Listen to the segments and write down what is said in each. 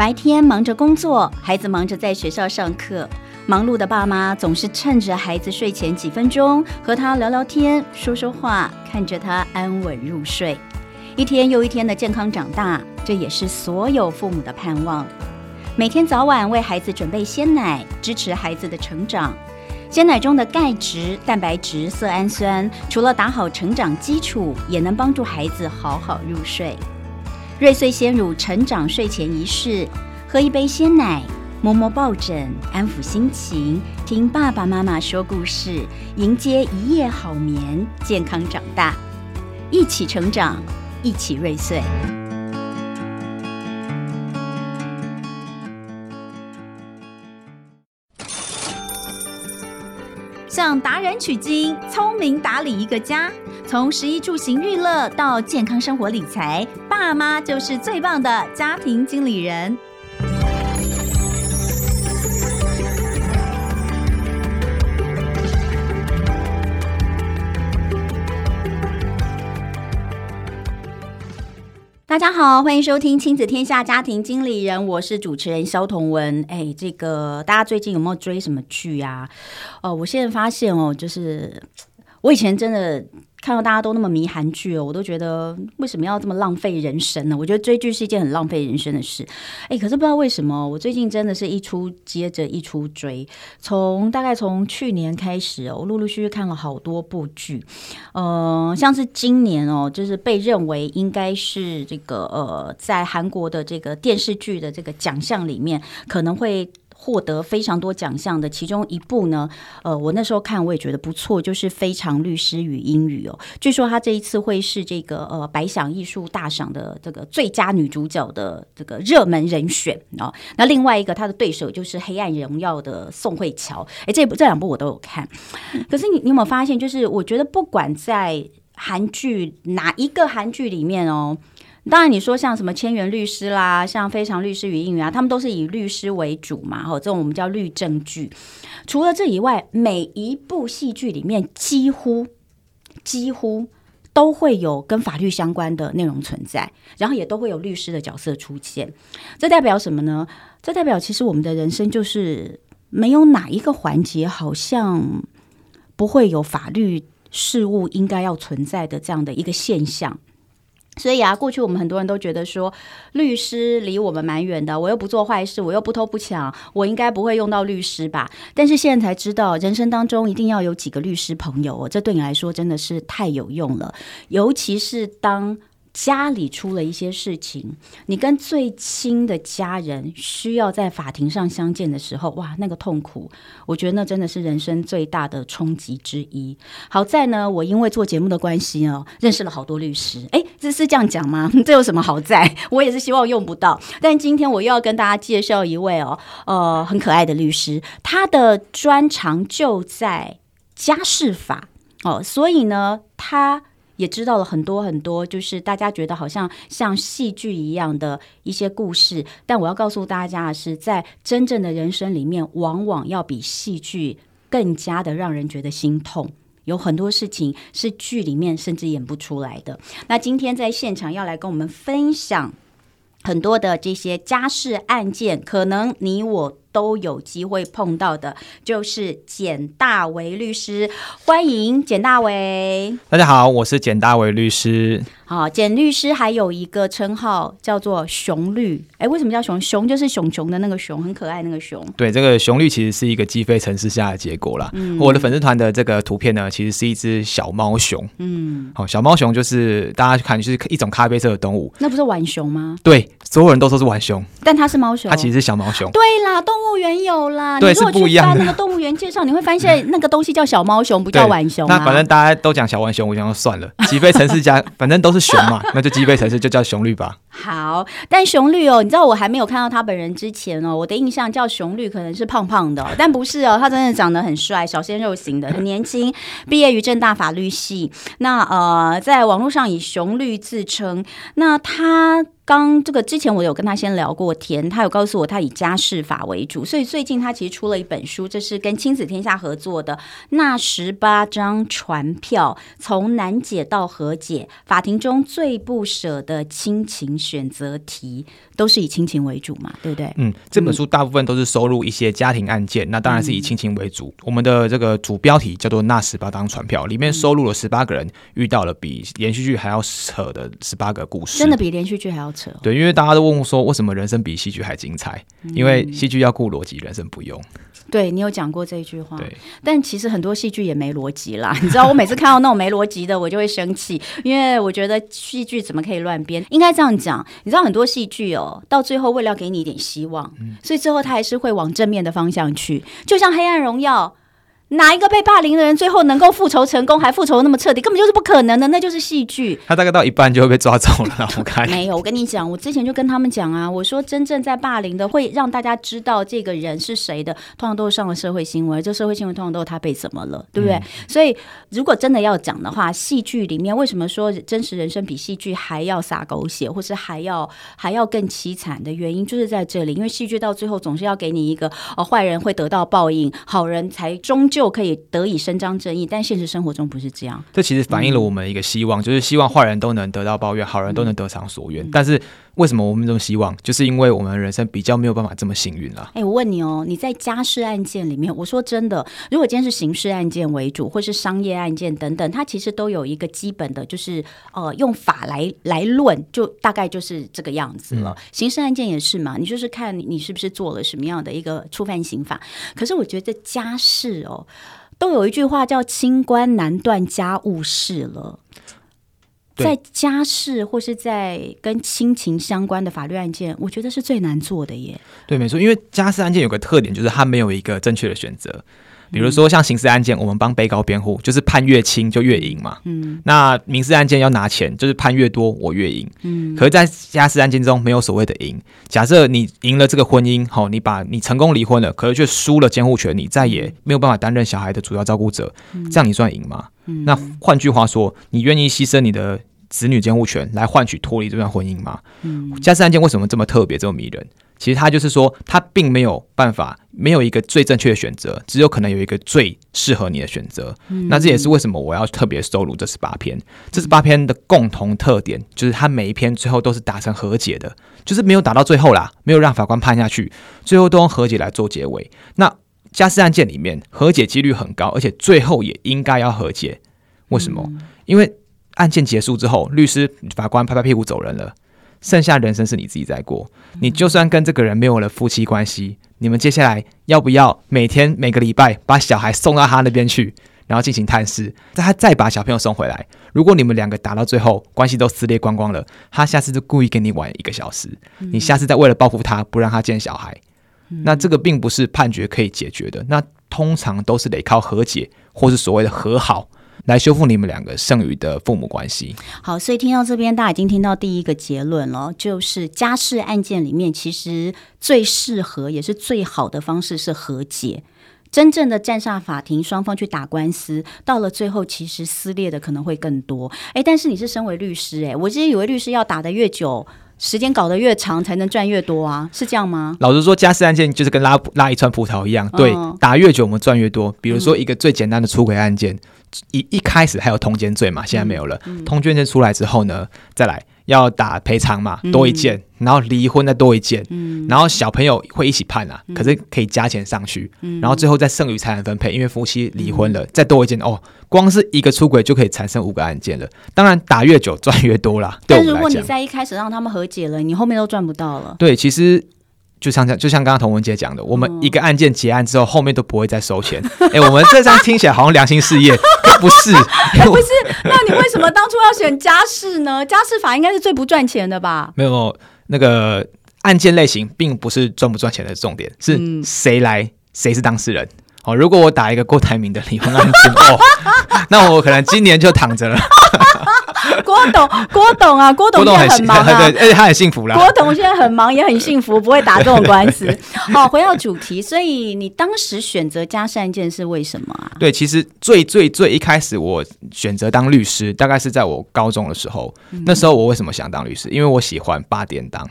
白天忙着工作，孩子忙着在学校上课，忙碌的爸妈总是趁着孩子睡前几分钟和他聊聊天、说说话，看着他安稳入睡。一天又一天的健康长大，这也是所有父母的盼望。每天早晚为孩子准备鲜奶，支持孩子的成长。鲜奶中的钙质、蛋白质、色氨酸，除了打好成长基础，也能帮助孩子好好入睡。瑞穗鲜乳成长睡前仪式，喝一杯鲜奶，摸摸抱枕，安抚心情，听爸爸妈妈说故事，迎接一夜好眠，健康长大。一起成长，一起瑞穗。向达人取经，聪明打理一个家，从食衣住行娱乐到健康生活理财，爸妈就是最棒的家庭经理人。大家好，欢迎收听亲子天下家庭经理人，我是主持人萧彤雯。这个大家最近有没有追什么剧啊？我现在发现就是我以前真的看到大家都那么迷韩剧我都觉得为什么要这么浪费人生呢？我觉得追剧是一件很浪费人生的事。可是不知道为什么，我最近真的是一出接着一出追，大概从去年开始我陆陆续续看了好多部剧。像是今年就是被认为应该是这个在韩国的这个电视剧的这个奖项里面可能会获得非常多奖项的其中一部呢，我那时候看我也觉得不错，就是《非常律师与英语》据说他这一次会是这个百想艺术大赏的这个最佳女主角的这个热门人选那另外一个他的对手就是《黑暗荣耀》的宋慧乔。这两部我都有看，可是你有没有发现，就是我觉得不管在韩剧哪一个韩剧里面当然你说像什么千元律师啦，像非常律师与英语他们都是以律师为主嘛这种我们叫律政剧。除了这以外，每一部戏剧里面几乎都会有跟法律相关的内容存在，然后也都会有律师的角色出现。这代表什么呢？这代表其实我们的人生就是没有哪一个环节好像不会有法律事务应该要存在的这样的一个现象。所以过去我们很多人都觉得说律师离我们蛮远的，我又不做坏事，我又不偷不抢，我应该不会用到律师吧。但是现在才知道，人生当中一定要有几个律师朋友这对你来说真的是太有用了。尤其是当家里出了一些事情，你跟最亲的家人需要在法庭上相见的时候，哇，那个痛苦，我觉得那真的是人生最大的冲击之一。好在呢，我因为做节目的关系认识了好多律师。这是这样讲吗？这有什么好在？我也是希望用不到。但今天我又要跟大家介绍一位很可爱的律师，他的专长就在家事法所以呢，他也知道了很多很多，就是大家觉得好像像戏剧一样的一些故事，但我要告诉大家的是，在真正的人生里面，往往要比戏剧更加的让人觉得心痛。有很多事情是剧里面甚至演不出来的。那今天在现场要来跟我们分享很多的这些家事案件，可能你我都有机会碰到的，就是简大为律师。欢迎简大为。大家好，我是简大为律师。简律师还有一个称号叫做熊律。为什么叫熊？熊就是熊熊的那个熊，很可爱那个熊。对，这个熊律其实是一个鸡飞城市下的结果啦。我的粉丝团的这个图片呢，其实是一只小猫熊。小猫熊就是大家看就是一种咖啡色的动物。那不是浣熊吗？对，所有人都说是浣熊，但它是猫熊。它其实是小猫熊。对啦，动物园有啦。对，是不一样的。你如果去翻那个动物园介绍，你会发现那个东西叫小猫熊，不叫浣熊那反正大家都讲小浣熊，我想说算了，鸡飞城市家反正都是熊嘛，那就鸡飞城市就叫熊律吧。好，但熊律你知道我还没有看到他本人之前我的印象叫熊律可能是胖胖的但不是他真的长得很帅，小鲜肉型的，很年轻，毕业于政大法律系。那在网络上以熊律自称。那他刚这个之前我有跟他先聊过天，他有告诉我他以家事法为主，所以最近他其实出了一本书，这是跟亲子天下合作的《那18张传票：从难解到和解，法庭中最不舍的亲情选择题都是以亲情为主嘛，对不对？嗯，这本书大部分都是收录一些家庭案件，那当然是以亲情为主。我们的这个主标题叫做《那18张传票》，里面收录了18个人遇到了比连续剧还要扯的18个故事，真的比连续剧还要扯。对，因为大家都问我说，为什么人生比戏剧还精彩？因为戏剧要顾逻辑，人生不用。对，你有讲过这一句话。对，但其实很多戏剧也没逻辑啦，你知道我每次看到那种没逻辑的我就会生气，因为我觉得戏剧怎么可以乱编，应该这样讲，你知道很多戏剧哦，到最后为了要给你一点希望，所以最后它还是会往正面的方向去。就像黑暗荣耀，哪一个被霸凌的人最后能够复仇成功，还复仇那么彻底，根本就是不可能的，那就是戏剧。他大概到一半就会被抓走了。我看没有，我跟你讲，我之前就跟他们讲啊，我说真正在霸凌的会让大家知道这个人是谁的，通常都是上了社会新闻，这社会新闻通常都是他被怎么了，对不对？所以如果真的要讲的话，戏剧里面为什么说真实人生比戏剧还要洒狗血，或是还要更凄惨的原因就是在这里，因为戏剧到最后总是要给你一个坏人会得到报应，好人才终究可以得以伸张正义，但现实生活中不是这样。这其实反映了我们一个希望，就是希望坏人都能得到报怨，好人都能得偿所愿。但是为什么我们这么希望，就是因为我们人生比较没有办法这么幸运啦。我问你哦，你在家事案件里面，我说真的，如果今天是刑事案件为主，或是商业案件等等，它其实都有一个基本的，就是用法来论，就大概就是这个样子了。刑事案件也是嘛，你就是看你是不是做了什么样的一个触犯刑法。可是我觉得家事哦，都有一句话叫清官难断家务事了。在家事或是在跟亲情相关的法律案件，我觉得是最难做的耶。对，没错，因为家事案件有个特点，就是它没有一个正确的选择。比如说像刑事案件，我们帮被告辩护，就是判越轻就越赢嘛。那民事案件要拿钱，就是判越多我越赢。可是在家事案件中没有所谓的赢。假设你赢了这个婚姻，你成功离婚了，可是却输了监护权，你再也没有办法担任小孩的主要照顾者，这样你算赢吗？那换句话说，你愿意牺牲你的子女监护权来换取脱离这段婚姻吗？家事案件为什么这么特别，这么迷人？其实它就是说，它并没有办法，没有一个最正确的选择，只有可能有一个最适合你的选择。那这也是为什么我要特别收录这18篇。这18篇的共同特点就是，它每一篇最后都是达成和解的，就是没有打到最后啦，没有让法官判下去，最后都用和解来做结尾。那家事案件里面，和解几率很高，而且最后也应该要和解。为什么？因为案件结束之后，律师、法官拍拍屁股走人了。剩下人生是你自己在过，你就算跟这个人没有了夫妻关系，你们接下来要不要每天每个礼拜把小孩送到他那边去，然后进行探视，他再把小朋友送回来？如果你们两个打到最后关系都撕裂光光了，他下次就故意跟你玩1个小时，你下次再为了报复他不让他见小孩，那这个并不是判决可以解决的。那通常都是得靠和解或是所谓的和好来修复你们两个剩余的父母关系。好，所以听到这边，大家已经听到第一个结论了，就是家事案件里面其实最适合也是最好的方式是和解。真正的站上法庭，双方去打官司，到了最后其实撕裂的可能会更多。但是你是身为律师，我其实以为律师要打得越久，时间搞得越长才能赚越多啊，是这样吗？老实说，家事案件就是跟 拉一串葡萄一样，对，打越久我们赚越多。比如说一个最简单的出轨案件，一开始还有通奸罪嘛，现在没有了。通奸罪出来之后呢，再来要打赔偿嘛，多一件，然后离婚再多一件，然后小朋友会一起判啊，可是可以加钱上去，然后最后再剩余财产分配，因为夫妻离婚了，再多一件哦。光是一个出轨就可以产生5个案件了。当然打越久赚越多啦，但如果你在一开始让他们和解了，你后面都赚不到了。对，其实就像刚刚童文姐讲的，我们一个案件结案之后，后面都不会再收钱。我们这张听起来好像良心事业，不是不是。那你为什么当初要选家事呢？家事法应该是最不赚钱的吧？没有，那个案件类型并不是赚不赚钱的重点，是谁来谁是当事人。如果我打一个郭台铭的离婚案件、那我可能今年就躺着了。郭董啊，郭董也很忙啊，而且他很幸福啦。郭董现在很忙也很幸福，不会打这种官司。好，回到主题，所以你当时选择家事案件是为什么啊？对，其实最一开始我选择当律师，大概是在我高中的时候。那时候我为什么想当律师？因为我喜欢8点档。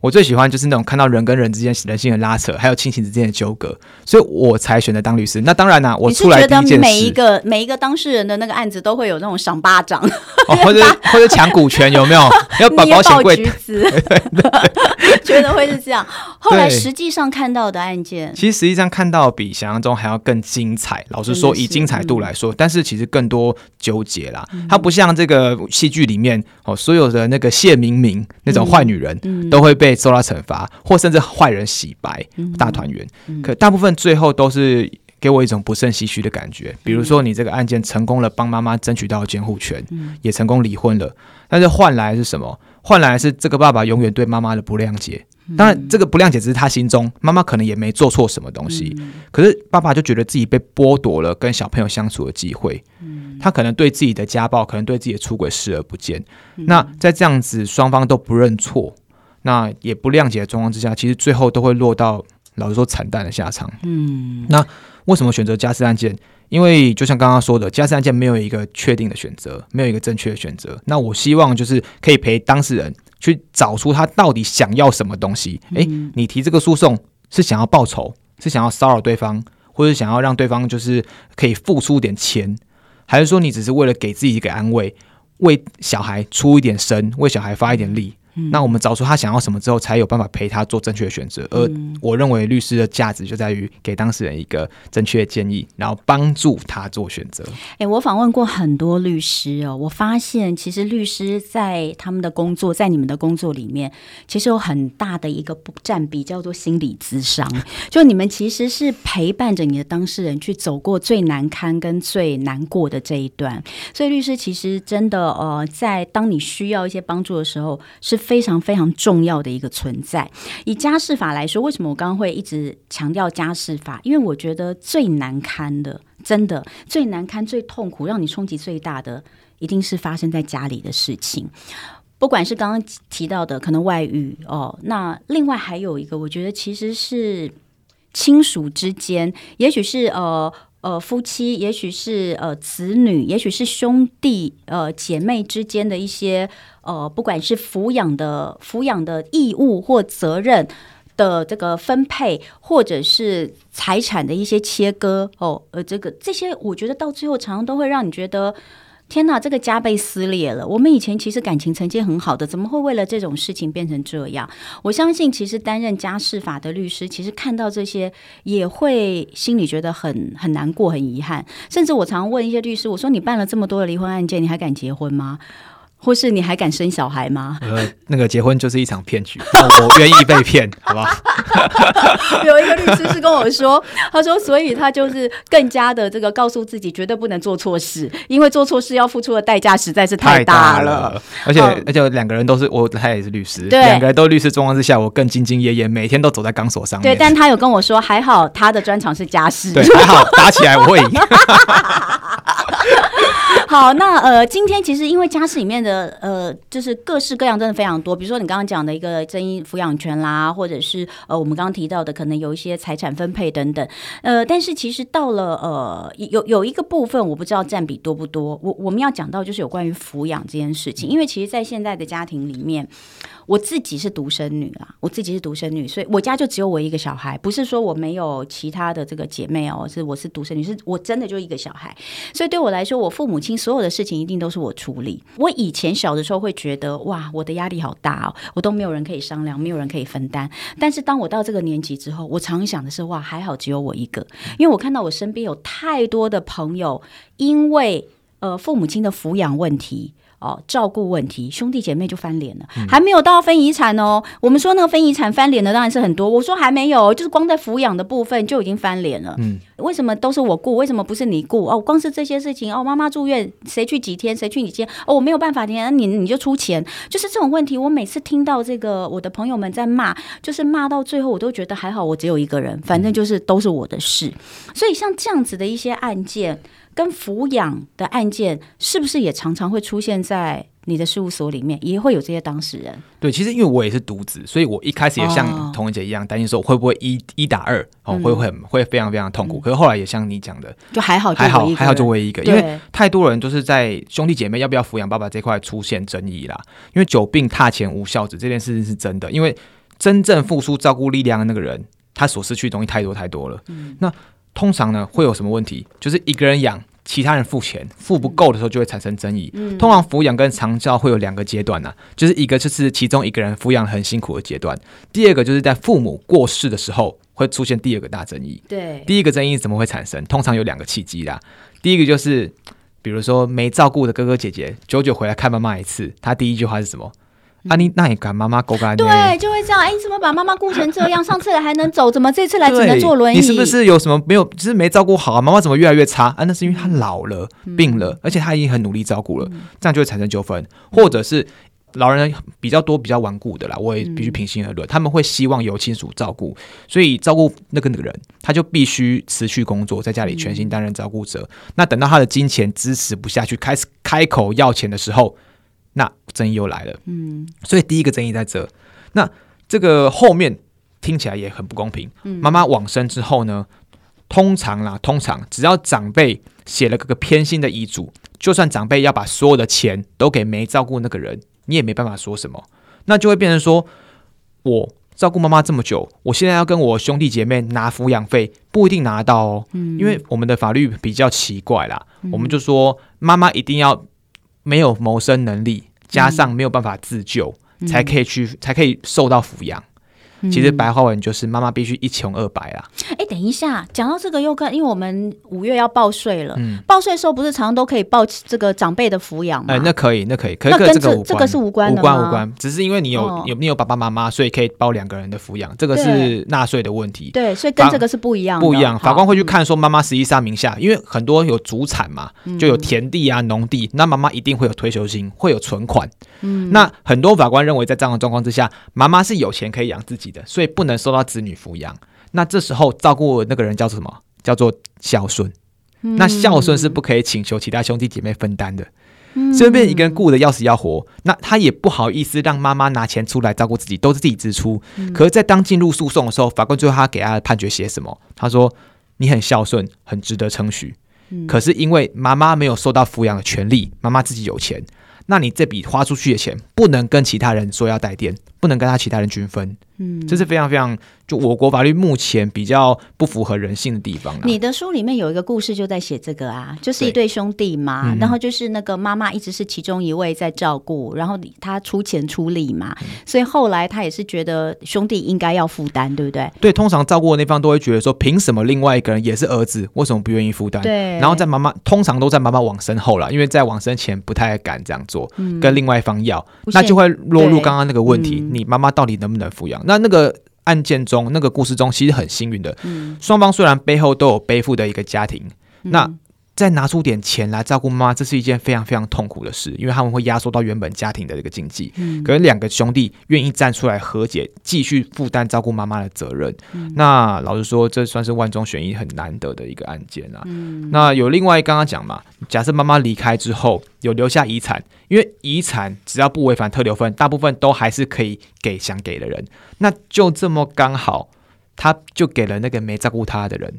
我最喜欢就是那种看到人跟人之间人性的拉扯，还有亲情之间的纠葛，所以我才选择当律师。那当然啦、啊，我出来第一件事，你是觉得每一个当事人的那个案子都会有那种赏巴掌，哦、或者抢股权，有没有？要把保险柜捏爆橘子，觉得会是这样。后来实际上看到的案件，其实实际上看到比想象中还要更精彩。老实说，以精彩度来说，但是其实更多纠结啦。它不像这个戏剧里面、哦、所有的那个谢明明那种坏女人、都会被受到惩罚，或甚至坏人洗白、大团圆、可大部分最后都是给我一种不胜唏嘘的感觉。比如说你这个案件成功了帮妈妈争取到监护权、也成功离婚了，但是换来是什么？换来是这个爸爸永远对妈妈的不谅解。当然这个不谅解只是他心中，妈妈可能也没做错什么东西、可是爸爸就觉得自己被剥夺了跟小朋友相处的机会、他可能对自己的家暴，可能对自己的出轨视而不见、那在这样子双方都不认错，那也不谅解的状况之下，其实最后都会落到老实说惨淡的下场。那为什么选择家事案件？因为就像刚刚说的，家事案件没有一个确定的选择，没有一个正确的选择。那我希望就是可以陪当事人去找出他到底想要什么东西。你提这个诉讼是想要报仇，是想要骚扰对方，或者想要让对方就是可以付出点钱，还是说你只是为了给自己一个安慰，为小孩出一点身，为小孩发一点力？那我们找出他想要什么之后，才有办法陪他做正确的选择。而我认为律师的价值就在于给当事人一个正确的建议，然后帮助他做选择。我访问过很多律师哦，我发现其实律师在他们的工作，在你们的工作里面，其实有很大的一个占比叫做心理咨商。就你们其实是陪伴着你的当事人去走过最难堪跟最难过的这一段，所以律师其实真的在当你需要一些帮助的时候，是非常非常重要的一个存在。以家事法来说，为什么我刚刚会一直强调家事法？因为我觉得最难堪的，真的最难堪、最痛苦、让你冲击最大的，一定是发生在家里的事情。不管是刚刚提到的可能外遇哦，那另外还有一个，我觉得其实是亲属之间，也许是夫妻，也许是子女，也许是兄弟姐妹之间的一些不管是抚养的义务或责任的这个分配，或者是财产的一些切割这些我觉得到最后常常都会让你觉得天哪，这个家被撕裂了。我们以前其实感情曾经很好的，怎么会为了这种事情变成这样？我相信其实担任家事法的律师，其实看到这些也会心里觉得很难过、很遗憾。甚至我常问一些律师，我说你办了这么多的离婚案件，你还敢结婚吗？或是你还敢生小孩吗？那个结婚就是一场骗局，我愿意被骗，好不好？有一个律师是跟我说，他说，所以他就是更加的这个告诉自己，绝对不能做错事，因为做错事要付出的代价实在是太大了。而且两个人都是，他也是律师，两个人都律师状况之下，我更兢兢业业，每天都走在钢索上面。对，但他有跟我说，还好他的专长是家事，对，还好打起来我会赢。好，那今天其实因为家事里面的就是各式各样真的非常多，比如说你刚刚讲的一个争议抚养权啦，或者是我们刚刚提到的可能有一些财产分配等等，但是其实到了有一个部分我不知道占比多不多，我们要讲到就是有关于抚养这件事情，因为其实在现在的家庭里面，我自己是独生女，所以我家就只有我一个小孩，不是说我没有其他的这个姐妹哦，是我是独生女，是我真的就一个小孩，所以对我来说，我父母亲所有的事情一定都是我处理。我以前小的时候会觉得哇，我的压力好大哦，我都没有人可以商量，没有人可以分担。但是当我到这个年纪之后，我常想的是哇，还好只有我一个，因为我看到我身边有太多的朋友，因为父母亲的抚养问题照顾问题，兄弟姐妹就翻脸了，还没有到分遗产哦。我们说那个分遗产翻脸的当然是很多，我说还没有，就是光在抚养的部分就已经翻脸了。为什么都是我顾，为什么不是你顾？光是这些事情，妈妈住院谁去几天，谁去几天，我没有办法，你就出钱，就是这种问题。我每次听到这个，我的朋友们在骂，就是骂到最后，我都觉得还好，我只有一个人，反正就是都是我的事。所以像这样子的一些案件。跟抚养的案件是不是也常常会出现在你的事务所里面，也会有这些当事人？对，其实因为我也是独子，所以我一开始也像彤雯姐一样担心说我会不会一打二会非常非常痛苦，可是后来也像你讲的，就还好就我一个，因为太多人就是在兄弟姐妹要不要抚养爸爸这块出现争议啦。因为久病榻前无孝子这件事是真的，因为真正付出照顾力量的那个人，他所失去的东西太多太多了。那通常呢会有什么问题？就是一个人养，其他人付钱，付不够的时候就会产生争议。通常抚养跟长照会有两个阶段，就是一个就是其中一个人抚养很辛苦的阶段，第二个就是在父母过世的时候会出现第二个大争议。对，第一个争议怎么会产生？通常有两个契机啦。第一个就是比如说没照顾的哥哥姐姐久久回来看妈妈一次，他第一句话是什么？啊你那也敢妈妈勾干？对，就会这样。哎，你怎么把妈妈顾成这样？上次来还能走，怎么这次来只能坐轮椅？你是不是有什么没有？就是没照顾好啊？妈妈怎么越来越差啊？那是因为她老了，病了，而且她已经很努力照顾了，这样就会产生纠纷，或者是老人比较多比较顽固的啦，我也必须平心而论，他们会希望由亲属照顾，所以照顾那个人他就必须辞去工作，在家里全心担任照顾者。那等到他的金钱支持不下去，开始开口要钱的时候，那争议又来了。所以第一个争议在这。那这个后面听起来也很不公平。妈妈往生之后呢，通常只要长辈写了个偏心的遗嘱，就算长辈要把所有的钱都给没照顾那个人，你也没办法说什么。那就会变成说，我照顾妈妈这么久，我现在要跟我兄弟姐妹拿抚养费，不一定拿到哦。因为我们的法律比较奇怪啦，我们就说妈妈一定要没有谋生能力，加上没有办法自救，才可以受到抚养。其实白话文就是妈妈必须一穷二白啦。等一下，讲到这个又跟，因为我们5月要报税了，报税的时候不是常常都可以报这个长辈的抚养吗？那可以，可是跟这个是无关的吗？无关，只是因为你有爸爸妈妈，所以可以报两个人的抚养，这个是纳税的问题。对，所以跟这个是不一样的。不一样，法官会去看说妈妈实际上名下，因为很多有祖产嘛，就有田地啊、农地，那妈妈一定会有退休金，会有存款。那很多法官认为，在这样的状况之下，妈妈是有钱可以养自己，所以不能受到子女抚养。那这时候照顾那个人叫做什么？叫做孝顺。那孝顺是不可以请求其他兄弟姐妹分担的，顺便一个人顾得要死要活，那他也不好意思让妈妈拿钱出来照顾自己，都是自己支出。可是在当进入诉讼的时候，法官最后他给他的判决写什么？他说你很孝顺，很值得称许，可是因为妈妈没有受到抚养的权利，妈妈自己有钱，那你这笔花出去的钱不能跟其他人说要代垫，不能跟他其他人均分。这是非常非常，就我国法律目前比较不符合人性的地方。你的书里面有一个故事就在写这个啊，就是一对兄弟嘛，然后就是那个妈妈一直是其中一位在照顾，然后他出钱出力嘛，所以后来他也是觉得兄弟应该要负担，对不对？对，通常照顾的那方都会觉得说，凭什么另外一个人也是儿子，为什么不愿意负担？对，然后在妈妈通常都在妈妈往生后了，因为在往生前不太敢这样做，跟另外一方要，那就会落入刚刚那个问题，你妈妈到底能不能抚养？那个案件中，那个故事中，其实很幸运的，双方虽然背后都有背负的一个家庭，那再拿出点钱来照顾妈妈，这是一件非常非常痛苦的事，因为他们会压缩到原本家庭的这个经济。可是两个兄弟愿意站出来和解，继续负担照顾妈妈的责任，那老实说，这算是万中选一很难得的一个案件啊。那有另外刚刚讲嘛，假设妈妈离开之后有留下遗产，因为遗产只要不违反特留分，大部分都还是可以给想给的人。那就这么刚好，他就给了那个没照顾他的人，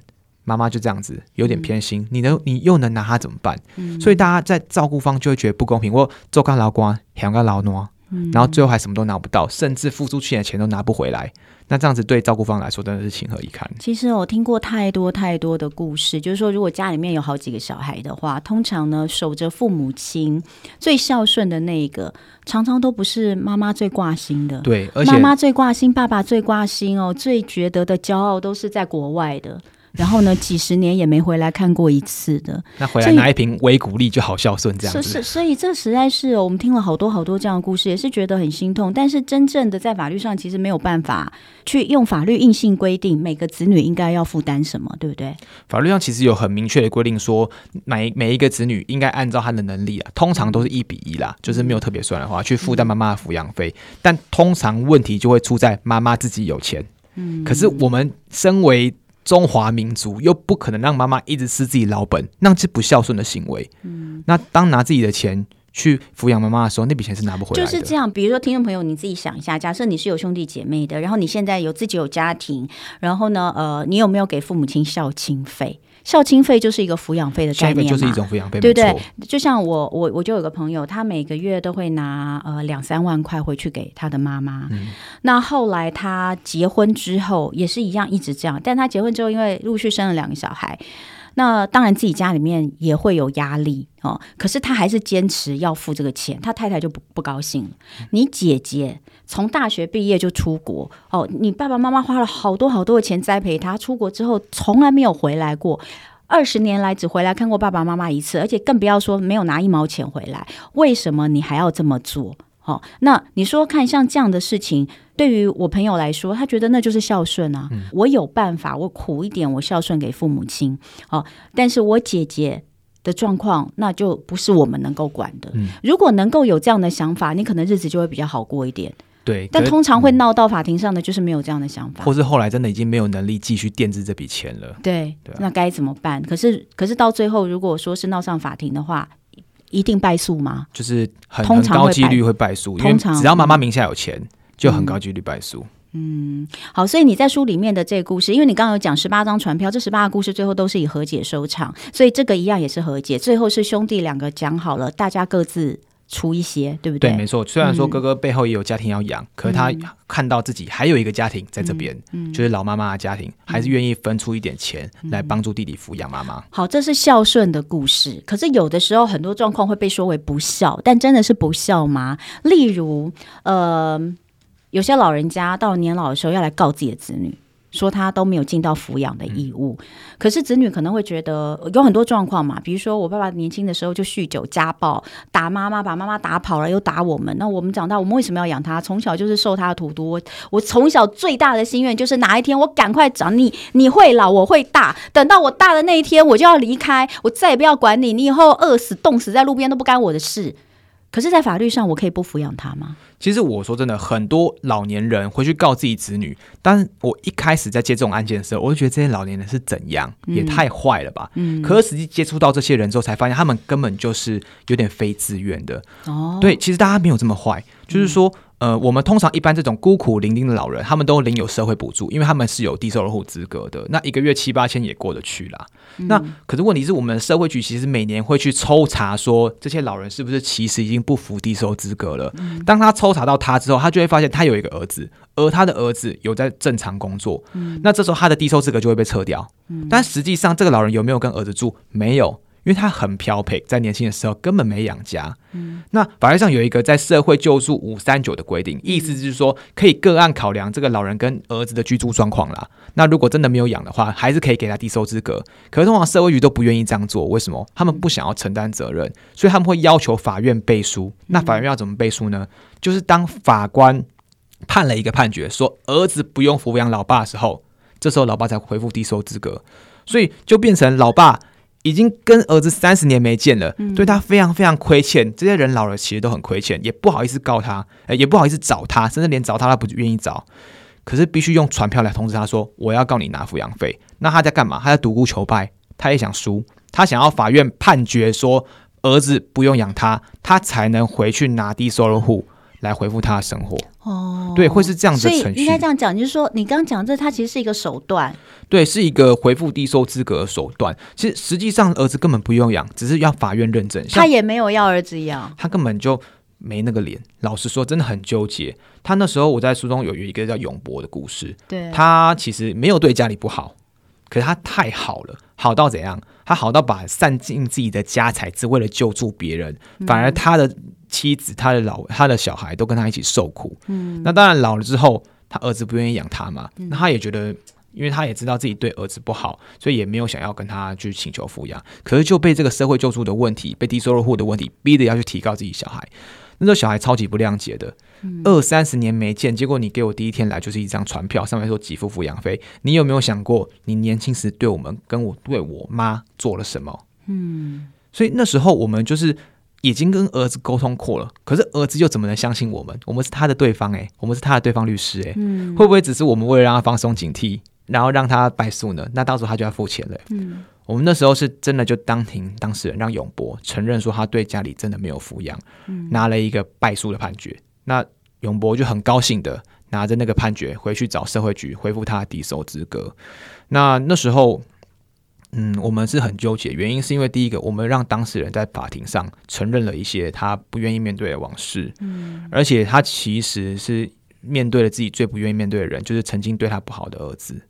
妈妈就这样子有点偏心，你又能拿他怎么办？所以大家在照顾方就会觉得不公平，我做到老瓜，想到老挪，然后最后还什么都拿不到，甚至付出去的钱都拿不回来。那这样子对照顾方来说真的是情何以堪。其实我听过太多太多的故事，就是说如果家里面有好几个小孩的话，通常呢守着父母亲最孝顺的那一个，常常都不是妈妈最挂心的。对，而且妈妈最挂心，爸爸最挂心哦，最觉得的骄傲都是在国外的，然后呢几十年也没回来看过一次的，那回来拿一瓶维骨力就好孝顺这样子。所以这实在是，我们听了好多好多这样的故事，也是觉得很心痛。但是真正的在法律上其实没有办法去用法律硬性规定每个子女应该要负担什么，对不对？法律上其实有很明确的规定说，每一个子女应该按照他的能力啊，通常都是1:1啦，就是没有特别算的话去负担妈妈的抚养费，但通常问题就会出在妈妈自己有钱，可是我们身为中华民族又不可能让妈妈一直吃自己老本，那是不孝顺的行为。那当拿自己的钱去抚养妈妈的时候，那笔钱是拿不回来的。就是这样，比如说听众朋友你自己想一下，假设你是有兄弟姐妹的，然后你现在有自己有家庭，然后呢，你有没有给父母亲孝亲费？孝亲费就是一个抚养费的概念嘛，就是一种抚养费，对不对？就像我就有个朋友，他每个月都会拿2-3万块回去给他的妈妈。那后来他结婚之后也是一样，一直这样。但他结婚之后，因为陆续生了2个小孩。那当然自己家里面也会有压力哦，可是他还是坚持要付这个钱，他太太就不高兴了。你姐姐从大学毕业就出国哦，你爸爸妈妈花了好多好多的钱栽培他，出国之后从来没有回来过，20年来只回来看过爸爸妈妈一次，而且更不要说没有拿1毛钱回来，为什么你还要这么做？哦，那你说看像这样的事情，对于我朋友来说，他觉得那就是孝顺啊。我有办法，我苦一点，我孝顺给父母亲。哦，但是我姐姐的状况，那就不是我们能够管的。如果能够有这样的想法，你可能日子就会比较好过一点。对，但通常会闹到法庭上的就是没有这样的想法，或是后来真的已经没有能力继续垫支这笔钱了。对，对啊，那该怎么办？可是到最后，如果说是闹上法庭的话，一定败诉吗？就是很高几率会败诉，因为只要妈妈名下有钱，就很高几率败诉。好，所以你在书里面的这个故事，因为你刚刚有讲18张传票，这18个故事最后都是以和解收场，所以这个一样也是和解，最后是兄弟两个讲好了，大家各自出一些，对不对？对，没错。虽然说哥哥背后也有家庭要养，可是他看到自己还有一个家庭在这边，就是老妈妈的家庭，还是愿意分出一点钱来帮助弟弟抚养妈妈。好，这是孝顺的故事。可是有的时候很多状况会被说为不孝，但真的是不孝吗？例如有些老人家到了年老的时候要来告自己的子女，说他都没有尽到抚养的义务，可是子女可能会觉得有很多状况嘛，比如说我爸爸年轻的时候就酗酒家暴，打妈妈，把妈妈打跑了又打我们，那我们长大我们为什么要养他？从小就是受他的荼毒，我从小最大的心愿就是哪一天我赶快长，你会老我会大，等到我大的那一天我就要离开，我再也不要管你，你以后饿死冻死在路边都不干我的事。可是在法律上我可以不抚养他吗？其实我说真的，很多老年人会去告自己子女，但我一开始在接这种案件的时候，我就觉得这些老年人是怎样，也太坏了吧。可是实际接触到这些人之后才发现，他们根本就是有点非自愿的。对，其实大家没有这么坏，就是说我们通常一般这种孤苦伶仃的老人，他们都领有社会补助，因为他们是有低收入户资格的，那一个月7-8千也过得去啦。那可是问题是我们社会局其实每年会去抽查说这些老人是不是其实已经不符低收资格了。当他抽查到他之后，他就会发现他有一个儿子，而他的儿子有在正常工作，那这时候他的低收资格就会被撤掉。但实际上这个老人有没有跟儿子住？没有，因为他很漂泊，在年轻的时候根本没养家。那法律上有一个在社会救助539的规定，意思就是说可以个案考量这个老人跟儿子的居住状况啦。那如果真的没有养的话，还是可以给他低收资格。可是通常社会局都不愿意这样做，为什么？他们不想要承担责任，所以他们会要求法院背书。那法院要怎么背书呢？就是当法官判了一个判决，说儿子不用抚养老爸的时候，这时候老爸才恢复低收资格，所以就变成老爸已经跟儿子30年没见了，对他非常非常亏欠。这些人老了其实都很亏欠，也不好意思告他，也不好意思找他，甚至连找他都不愿意找。可是必须用传票来通知他说我要告你拿抚养费。那他在干嘛？他在独孤求败，他也想输，他想要法院判决说儿子不用养他，他才能回去拿低收入户来恢复他的生活。对，会是这样的程序。所以应该这样讲，就是说你刚讲这，它其实是一个手段，对，是一个恢复低收资格的手段。其实实际上儿子根本不用养，只是要法院认证，他也没有要儿子养，他根本就没那个脸。老实说真的很纠结。他那时候我在书中有一个叫永博的故事，对，他其实没有对家里不好，可是他太好了，好到怎样？他好到把散尽自己的家财只为了救助别人，反而他的妻子、他的小孩都跟他一起受苦。那当然老了之后他儿子不愿意养他嘛，那他也觉得，因为他也知道自己对儿子不好，所以也没有想要跟他去请求抚养，可是就被这个社会救助的问题，被低收入户的问题逼得要去提告自己小孩。那时候小孩超级不谅解的，20-30年没见，结果你给我第一天来就是一张传票，上面说给付抚养费，你有没有想过你年轻时对我们跟我对我妈做了什么？所以那时候我们就是已经跟儿子沟通过了，可是儿子又怎么能相信我们？我们是他的对方，我们是他的对方律师，会不会只是我们为了让他放松警惕，然后让他败诉呢？那到时候他就要付钱了。我们那时候是真的就当庭当事人让永博承认说他对家里真的没有抚养，拿了一个败诉的判决。那永博就很高兴的拿着那个判决回去找社会局恢复他的低收资格。那时候我们是很纠结，原因是因为第一个，我们让当事人在法庭上承认了一些他不愿意面对的往事，而且他其实是面对了自己最不愿意面对的人，就是曾经对他不好的儿子。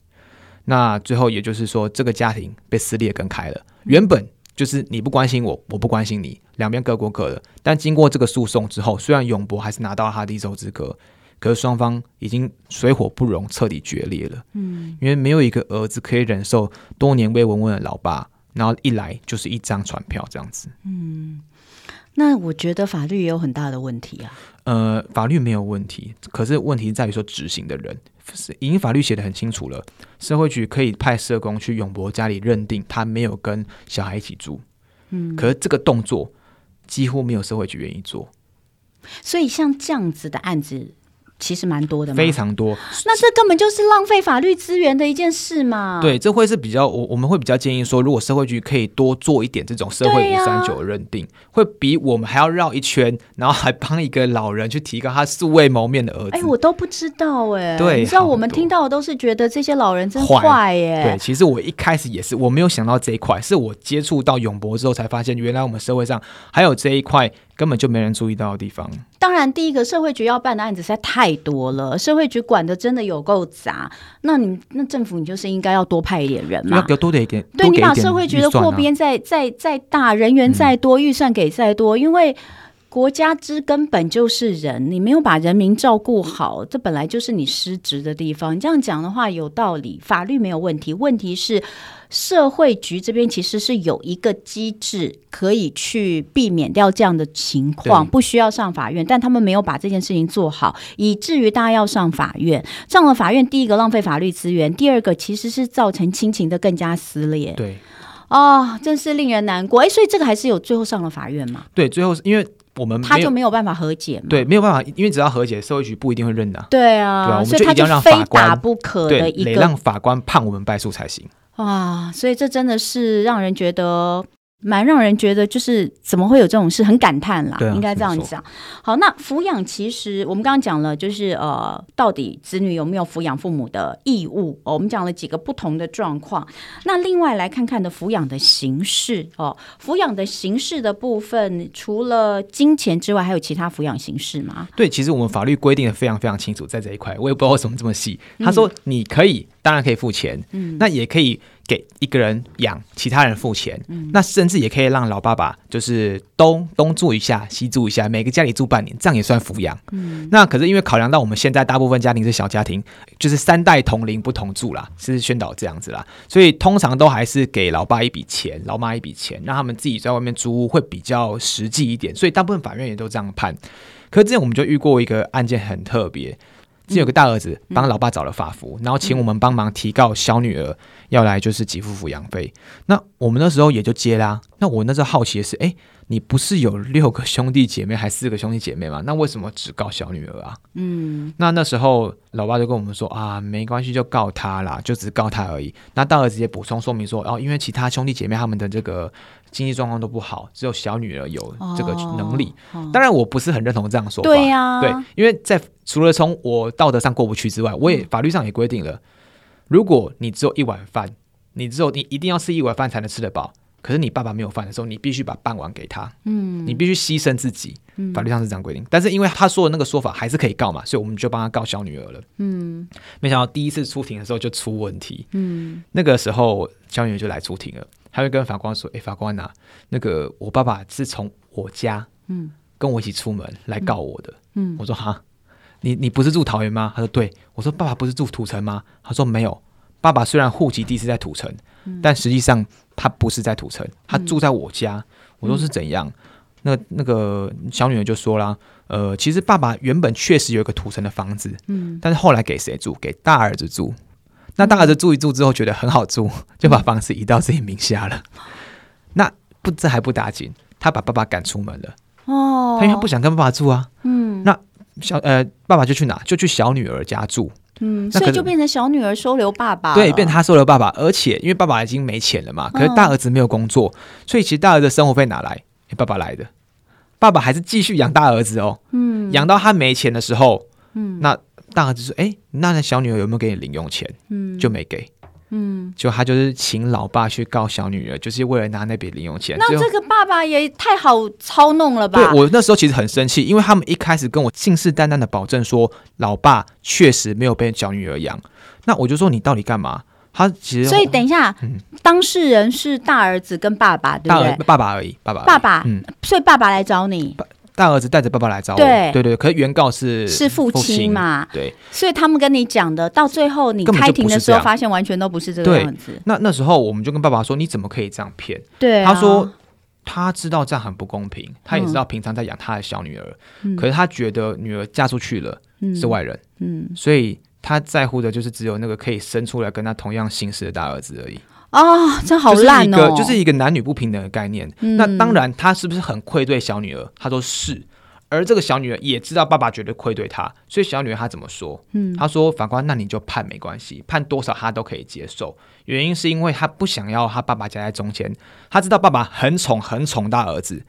那最后也就是说，这个家庭被撕裂跟开了，原本就是你不关心我，我不关心你，两边各过各的。但经过这个诉讼之后，虽然永博还是拿到了他的一州之隔，可是双方已经水火不容，彻底决裂了。因为没有一个儿子可以忍受多年威文文的老爸，然后一来就是一张传票这样子。那我觉得法律也有很大的问题啊。法律没有问题，可是问题在于说执行的人，已经法律写得很清楚了，社会局可以派社工去永博家里认定他没有跟小孩一起住。可是这个动作几乎没有社会局愿意做，所以像这样子的案子其实蛮多的嘛，非常多。那这根本就是浪费法律资源的一件事嘛。对，这会是比较，我们会比较建议说，如果社会局可以多做一点这种社会539的认定，会比我们还要绕一圈，然后还帮一个老人去提高他素未谋面的儿子。我都不知道对，你知道我们听到的都是觉得这些老人真坏对，其实我一开始也是，我没有想到这一块，是我接触到永博之后才发现，原来我们社会上还有这一块根本就没人注意到的地方。当然第一个社会局要办的案子实在太多了，社会局管的真的有够杂，那政府你就是应该要多派一点人嘛，要多给一点，对，你把社会局的扩编再大，人员再多，预算给再多，因为国家之根本就是人，你没有把人民照顾好，这本来就是你失职的地方。你这样讲的话有道理，法律没有问题，问题是社会局这边其实是有一个机制可以去避免掉这样的情况，不需要上法院，但他们没有把这件事情做好，以至于大家要上法院。上了法院，第一个浪费法律资源，第二个其实是造成亲情的更加撕裂。对，真是令人难过。所以这个还是有最后上了法院嘛？对，最后因为我们他就没有办法和解嘛，对，没有办法，因为只要和解，社会局不一定会认的。对啊，所以他就非打不可的一个，得让法官判我们败诉才行。所以这真的是让人觉得蛮让人觉得就是怎么会有这种事，很感叹啦，应该这样讲。好，那抚养其实我们刚刚讲了，就是到底子女有没有抚养父母的义务我们讲了几个不同的状况。那另外来看看的抚养的形式抚养的形式的部分，除了金钱之外还有其他抚养形式吗？对，其实我们法律规定的非常非常清楚，在这一块我也不知道为什么这么细。他说你可以当然可以付钱，那也可以给一个人养，其他人付钱，那甚至也可以让老爸爸就是东住一下西住一下，每个家里住半年，这样也算抚养。那可是因为考量到我们现在大部分家庭是小家庭，就是三代同龄不同住啦，是宣导这样子啦，所以通常都还是给老爸一笔钱，老妈一笔钱，让他们自己在外面租屋会比较实际一点，所以大部分法院也都这样判。可是之前我们就遇过一个案件很特别，是有个大儿子帮老爸找了法服，然后请我们帮忙提告小女儿要来就是给付抚养费。那我们那时候也就接啦。那我那时候好奇的是，你不是有6个兄弟姐妹还4个兄弟姐妹吗？那为什么只告小女儿啊？那时候老爸就跟我们说啊，没关系，就告他啦，就只告他而已。那大儿子也补充说明说，因为其他兄弟姐妹他们的这个经济状况都不好，只有小女儿有这个能力。当然我不是很认同这样说法，对，因为在除了从我道德上过不去之外，我也法律上也规定了，如果你只有一碗饭，你一定要吃一碗饭才能吃得饱，可是你爸爸没有饭的时候，你必须把半碗给他，你必须牺牲自己，法律上是这样规定。但是因为他说的那个说法还是可以告嘛，所以我们就帮他告小女儿了。没想到第一次出庭的时候就出问题。那个时候小女儿就来出庭了，他会跟法官说：“法官啊，那个我爸爸是从我家，跟我一起出门来告我的。”我说：“哈，你不是住桃园吗？”他说：“对。”我说：“爸爸不是住土城吗？”他说：“没有，爸爸虽然户籍地是在土城，但实际上他不是在土城，他住在我家。”我说：“是怎样？”那个小女儿就说啦：“其实爸爸原本确实有一个土城的房子，但是后来给谁住？给大儿子住。”那大儿子住一住之后觉得很好住，就把房子移到自己名下了。这还不打紧，他把爸爸赶出门了。因为他不想跟爸爸住啊。那爸爸就去哪？就去小女儿家住。所以就变成小女儿收留爸爸。对，变成他收留爸爸，而且因为爸爸已经没钱了嘛，可是大儿子没有工作，所以其实大儿子的生活费哪来？爸爸来的。爸爸还是继续养大儿子养到他没钱的时候，那大儿子说：“那小女儿有没有给你零用钱？”就没给。嗯，就他就是请老爸去告小女儿，就是为了拿那笔零用钱。那这个爸爸也太好操弄了吧？对，我那时候其实很生气，因为他们一开始跟我信誓旦旦的保证说，老爸确实没有被小女儿养。那我就说你到底干嘛？他其实所以等一下，当事人是大儿子跟爸爸，对不对？爸爸而已，爸爸，所以爸爸来找你。大儿子带着爸爸来找我， 对，可是原告是父亲嘛，对，所以他们跟你讲的，到最后你开庭的时候发现完全都不是这个样子。对，那时候我们就跟爸爸说，你怎么可以这样骗？对、啊，他说他知道这样很不公平，他也知道平常在养他的小女儿，可是他觉得女儿嫁出去了、是外人，所以他在乎的就是只有那个可以生出来跟他同样姓氏的大儿子而已。哦，这好烂哦，就是一个男女不平等的概念、那当然他是不是很愧对小女儿，他说是，而这个小女儿也知道爸爸绝对愧对她，所以小女儿她怎么说、她说法官那你就判没关系，判多少她都可以接受，原因是因为她不想要她爸爸夹在中间，她知道爸爸很宠大儿子、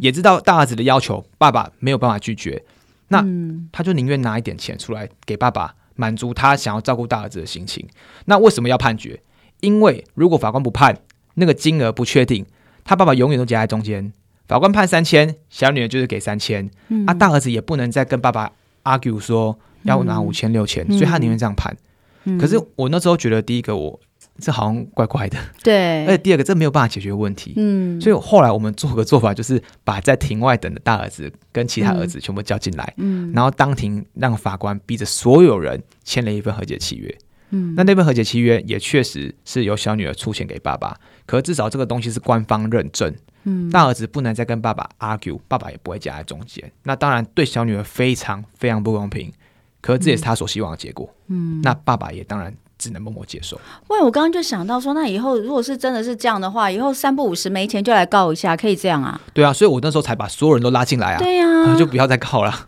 也知道大儿子的要求爸爸没有办法拒绝，那她就宁愿拿一点钱出来给爸爸，满足她想要照顾大儿子的心情。那为什么要判决？因为如果法官不判，那个金额不确定，他爸爸永远都夹在中间。法官判3000，小女儿就是给3000、大儿子也不能再跟爸爸 argue 说要拿5000、6000、所以他宁愿这样判、可是我那时候觉得，第一个我这好像怪怪的，对，而且第二个这没有办法解决问题、所以后来我们做个做法，就是把在庭外等的大儿子跟其他儿子全部叫进来、然后当庭让法官逼着所有人签了一份和解契约。那份和解契约也确实是由小女儿出钱给爸爸，可至少这个东西是官方认证、大儿子不能再跟爸爸 argue， 爸爸也不会夹在中间，那当然对小女儿非常非常不公平，可这也是他所希望的结果、那爸爸也当然只能默默接受。喂，我刚刚就想到说，那以后如果是真的是这样的话，以后3不5时没钱就来告一下，可以这样啊？对啊，所以我那时候才把所有人都拉进来啊，对啊，就不要再告了，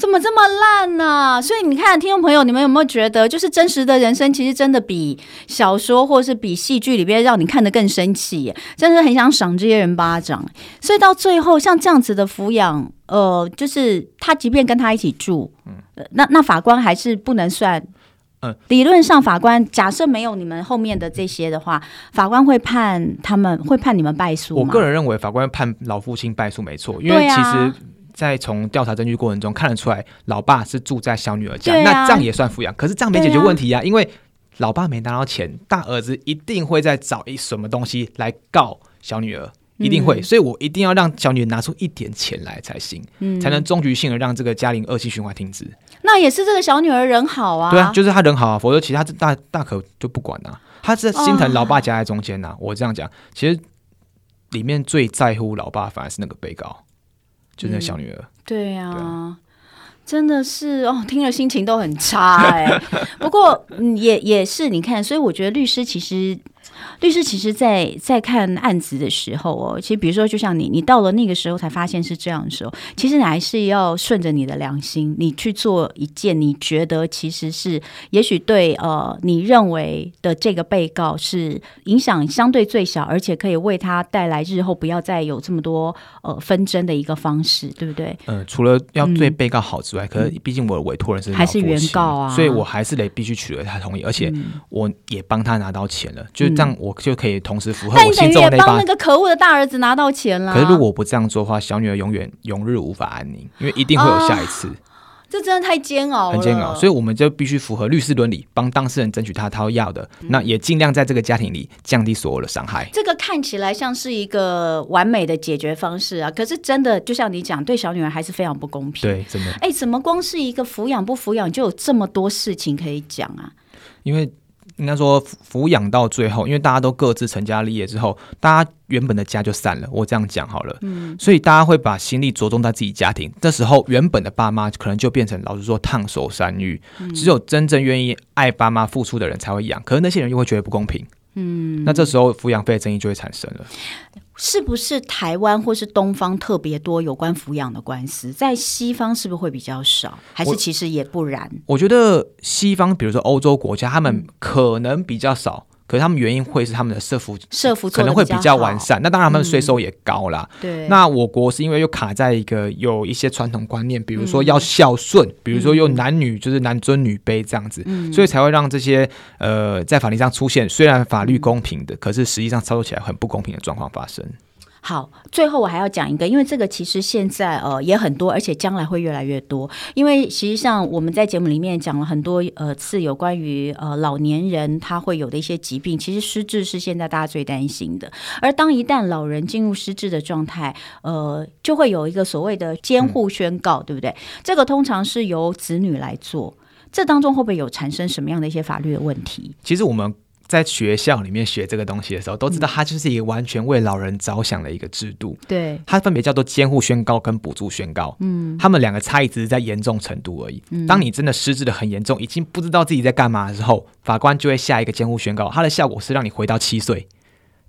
怎么这么烂啊？所以你看，听众朋友，你们有没有觉得，就是真实的人生其实真的比小说或是比戏剧里边让你看得更生气耶，真的很想赏这些人巴掌。所以到最后，像这样子的抚养，就是他即便跟他一起住，那法官还是不能算。理论上法官假设没有你们后面的这些的话，法官会判他们，会判你们败诉吗？我个人认为法官判老父亲败诉没错，因为其实在从调查证据过程中看得出来，老爸是住在小女儿家、那这样也算抚养，可是这样没解决问题啊，因为老爸没拿到钱，大儿子一定会再找什么东西来告小女儿，一定会，所以我一定要让小女儿拿出一点钱来才行，才能终局性的让这个家庭恶性循环停止。那也是这个小女儿人好啊，对啊，就是她人好啊，否则其他 大可就不管啊，她是心疼老爸夹在中间啊、我这样讲，其实里面最在乎老爸反而是那个被告，就是那小女儿、对啊，真的是哦，听了心情都很差哎。不过也是你看，所以我觉得律师其实在看案子的时候哦，其实比如说就像你到了那个时候才发现是这样的时候，其实你还是要顺着你的良心，你去做一件你觉得其实是也许对你认为的这个被告是影响相对最小，而且可以为他带来日后不要再有这么多纷争的一个方式，对不对？除了要对被告好之外，可是毕竟我的委托人是老父亲，还是原告啊，所以我还是得必须取得他同意，而且我也帮他拿到钱了，就这样我就可以同时符合我心中的那一把。但你也帮那个可恶的大儿子拿到钱啦。可是如果我不这样做的话，小女儿永日无法安宁，因为一定会有下一次。这真的太煎熬了，很煎熬，所以我们就必须符合律师伦理，帮当事人争取他要的，那也尽量在这个家庭里降低所有的伤害。这个看起来像是一个完美的解决方式啊，可是真的就像你讲，对小女儿还是非常不公平。对，真的。哎，怎么光是一个抚养不抚养就有这么多事情可以讲啊？因为应该说抚养到最后，因为大家都各自成家立业之后，大家原本的家就散了，我这样讲好了、所以大家会把心力着重在自己家庭，这时候原本的爸妈可能就变成老实说烫手山芋、只有真正愿意爱爸妈付出的人才会养，可是那些人又会觉得不公平，那这时候抚养费的争议就会产生了。是不是台湾或是东方特别多有关抚养的官司，在西方是不是会比较少，还是其实也不然？我觉得西方比如说欧洲国家他们可能比较少，可是他们原因会是他们的社服可能会比较完善，那当然他们的税收也高啦、嗯、对。那我国是因为又卡在一个有一些传统观念，比如说要孝顺、嗯、比如说又男女就是男尊女卑这样子、嗯、所以才会让这些在法律上出现虽然法律公平的、嗯、可是实际上操作起来很不公平的状况发生。好，最后我还要讲一个，因为这个其实现在也很多，而且将来会越来越多。因为实际上我们在节目里面讲了很多次有关于老年人他会有的一些疾病，其实失智是现在大家最担心的。而当一旦老人进入失智的状态，就会有一个所谓的监护宣告，对不对？这个通常是由子女来做，这当中会不会有产生什么样的一些法律的问题？其实我们在学校里面学这个东西的时候都知道，它就是一个完全为老人着想的一个制度、嗯、对，它分别叫做监护宣告跟补助宣告、嗯、他们两个差异只是在严重程度而已、嗯、当你真的失智的很严重，已经不知道自己在干嘛的时候，法官就会下一个监护宣告，它的效果是让你回到7岁。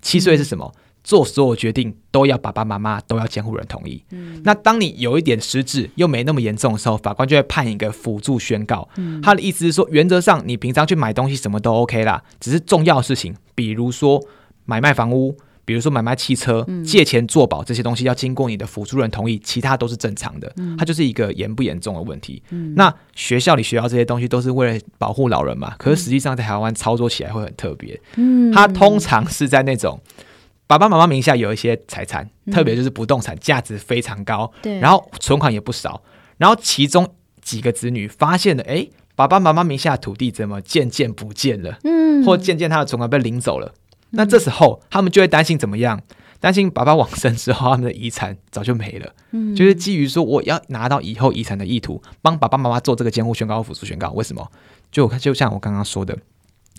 7岁是什么、嗯、做所有决定都要爸爸妈妈都要监护人同意、嗯、那当你有一点失智又没那么严重的时候，法官就会判一个辅助宣告、嗯、他的意思是说，原则上你平常去买东西什么都 OK 啦，只是重要的事情，比如说买卖房屋，比如说买卖汽车、嗯、借钱做保，这些东西要经过你的辅助人同意，其他都是正常的、嗯、它就是一个严不严重的问题、嗯、那学校里学到这些东西都是为了保护老人嘛，可是实际上在台湾操作起来会很特别、嗯、它通常是在那种爸爸妈妈名下有一些财产，特别就是不动产价值非常高、嗯、然后存款也不少，然后其中几个子女发现了，哎，爸爸妈妈名下的土地怎么渐渐不见了、嗯、或渐渐他的存款被领走了，那这时候他们就会担心怎么样，担心爸爸往生之后他们的遗产早就没了、嗯、就是基于说我要拿到以后遗产的意图，帮爸爸妈妈做这个监护宣告和辅助宣告。为什么？就像我刚刚说的，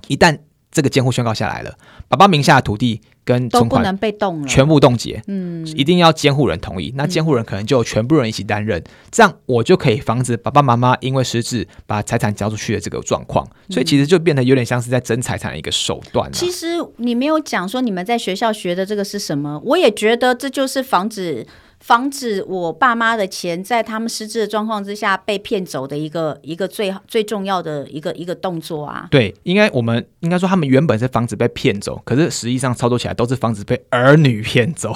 一旦这个监护宣告下来了，爸爸名下的土地跟存款都不能被动了，全部冻结、嗯、一定要监护人同意，那监护人可能就有全部人一起担任、嗯、这样我就可以防止爸爸妈妈因为失智把财产交出去的这个状况、嗯、所以其实就变得有点像是在争财产的一个手段、啊、其实你没有讲说你们在学校学的这个是什么，我也觉得这就是防止我爸妈的钱在他们失智的状况之下被骗走的一个最重要的一个动作啊。对，我们应该说他们原本是防止被骗走，可是实际上操作起来都是防止被儿女骗走。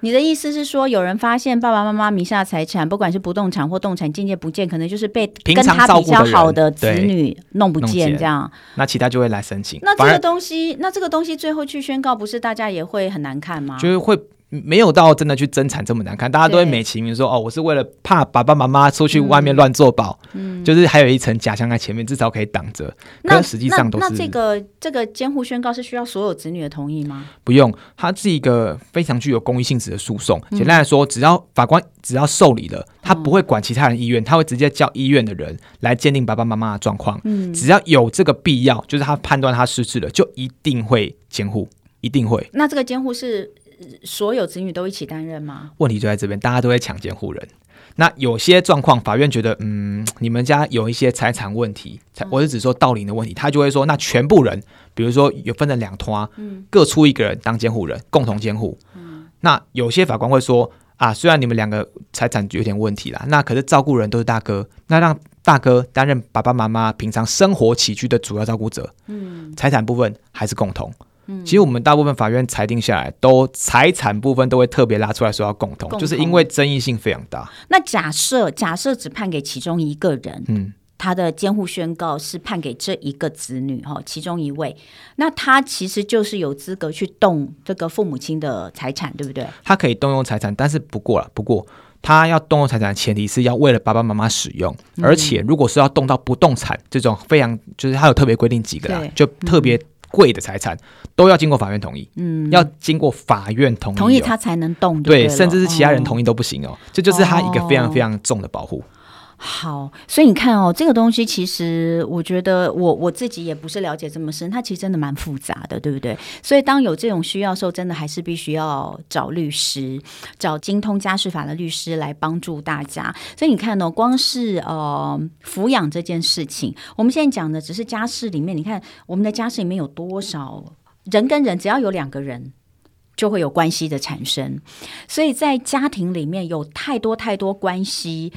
你的意思是说，有人发现爸爸妈妈名下财产，不管是不动产或动产渐渐不见，可能就是被跟他比较好的子女弄不见这样，那其他就会来申请。那这个东西最后去宣告，不是大家也会很难看吗？就是会没有到真的去争产这么难看，大家都会美其名说，哦，我是为了怕爸爸妈妈出去外面乱做保、嗯嗯、就是还有一层假象在前面，至少可以挡着。可是实际上都是那这个监护宣告是需要所有子女的同意吗？不用，它是一个非常具有公益性质的诉讼。简单来说，法官只要受理了，他不会管其他人意愿，他会直接叫医院的人来鉴定爸爸妈妈的状况、嗯、只要有这个必要，就是他判断他失智了，就一定会监护，一定会。那这个监护是所有子女都一起担任吗？问题就在这边，大家都会抢监护人。那有些状况法院觉得你们家有一些财产问题，我是指说盗领的问题，他就会说，那全部人，比如说有分成2团、各出一个人当监护人，共同监护、那有些法官会说，啊，虽然你们2个财产有点问题啦，那可是照顾人都是大哥，那让大哥担任爸爸妈妈平常生活起居的主要照顾者，财产部分还是共同。其实我们大部分法院裁定下来，都财产部分都会特别拉出来说要共同，就是因为争议性非常大。那假设只判给其中一个人，他的监护宣告是判给这一个子女其中一位，那他其实就是有资格去动这个父母亲的财产，对不对？他可以动用财产，但是不过他要动用财产的前提是要为了爸爸妈妈使用，而且如果是要动到不动产这种非常，就是他有特别规定几个啦，就特别贵的财产都要经过法院同意，要经过法院同意他才能动，对，甚至是其他人同意都不行哦。这就是他一个非常非常重的保护。好，所以你看哦，这个东西其实我觉得我自己也不是了解这么深，它其实真的蛮复杂的，对不对？所以当有这种需要的时候，真的还是必须要找律师，找精通家事法的律师来帮助大家。所以你看哦，光是抚养这件事情，我们现在讲的只是家事里面，你看我们的家事里面有多少人跟人，只要有2个人就会有关系的产生。所以在家庭里面有太多关系，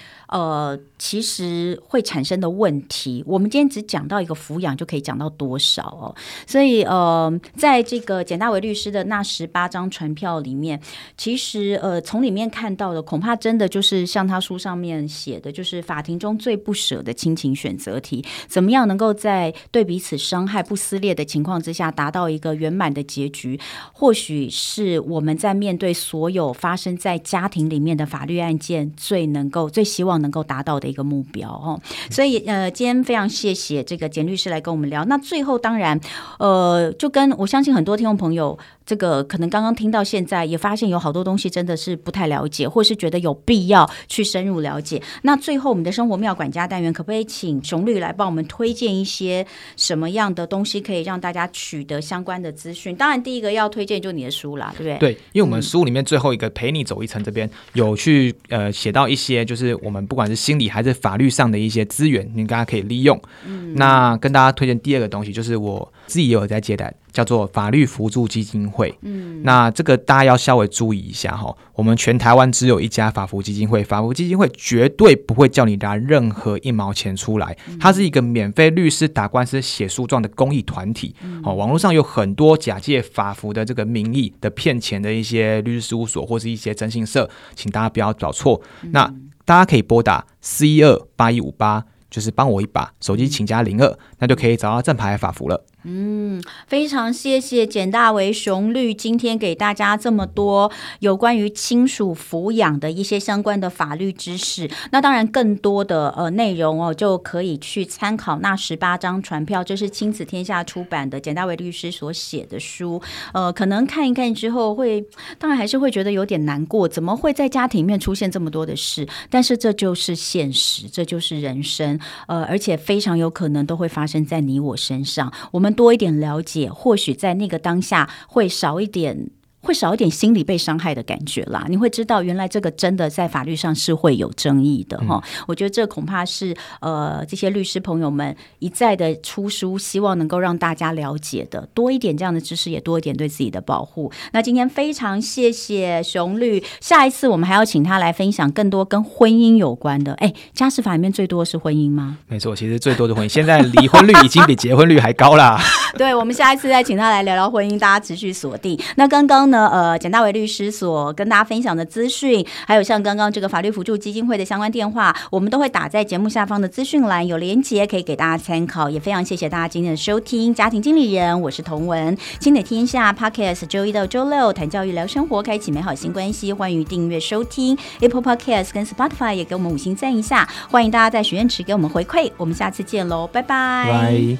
其实会产生的问题，我们今天只讲到一个抚养就可以讲到多少哦。所以在这个简大为律师的那18张传票里面，其实从里面看到的，恐怕真的就是像他书上面写的，就是法庭中最不舍的亲情选择题，怎么样能够在对彼此伤害不撕裂的情况之下达到一个圆满的结局，或许是我们在面对所有发生在家庭里面的法律案件最希望能够达到的一个目标哦。所以今天非常谢谢这个简律师来跟我们聊。那最后当然就跟我相信很多听众朋友这个可能刚刚听到现在也发现有好多东西真的是不太了解，或是觉得有必要去深入了解。那最后我们的生活妙管家单元，可不可以请熊律来帮我们推荐一些什么样的东西可以让大家取得相关的资讯？当然第一个要推荐就是你的书啦，对不对？对，因为我们书里面最后一个陪你走一程这边有去写到一些就是我们不管是心理还是法律上的一些资源，你大家可以利用。那跟大家推荐第二个东西，就是我自己也有在接待，叫做法律扶助基金会。那这个大家要稍微注意一下哈，我们全台湾只有一家法扶基金会，法扶基金会绝对不会叫你拿任何一毛钱出来，它是一个免费律师打官司写诉状的公益团体。网络上有很多假借法扶的这个名义的骗钱的一些律师事务所或是一些征信社，请大家不要找错。那大家可以拨打4128158，就是帮我一把，手机请加02，那就可以找到正牌法扶了。非常谢谢简大为熊律今天给大家这么多有关于亲属抚养的一些相关的法律知识。那当然更多的内容就可以去参考那18张传票，这是亲子天下出版的简大为律师所写的书。可能看一看之后会，当然还是会觉得有点难过，怎么会在家庭里面出现这么多的事？但是这就是现实，这就是人生。而且非常有可能都会发生在你我身上。我们多一点了解，或许在那个当下会少一点心理被伤害的感觉啦。你会知道原来这个真的在法律上是会有争议的哈。我觉得这恐怕是这些律师朋友们一再的出书，希望能够让大家了解的多一点这样的知识，也多一点对自己的保护。那今天非常谢谢熊律，下一次我们还要请他来分享更多跟婚姻有关的。家事法里面最多是婚姻吗？没错，其实最多的婚姻，现在离婚率已经比结婚率还高啦。对，我们下一次再请他来聊聊婚姻，大家持续锁定。那刚刚简大为律师所跟大家分享的资讯，还有像刚刚这个法律扶助基金会的相关电话，我们都会打在节目下方的资讯栏，有连结可以给大家参考。也非常谢谢大家今天的收听，家庭经理人，我是童文，亲子天下 Podcast 周一到周六谈教育聊生活，开启美好新关系，欢迎订阅收听 Apple Podcast 跟 Spotify， 也给我们5星赞一下，欢迎大家在许愿池给我们回馈，我们下次见喽，拜拜。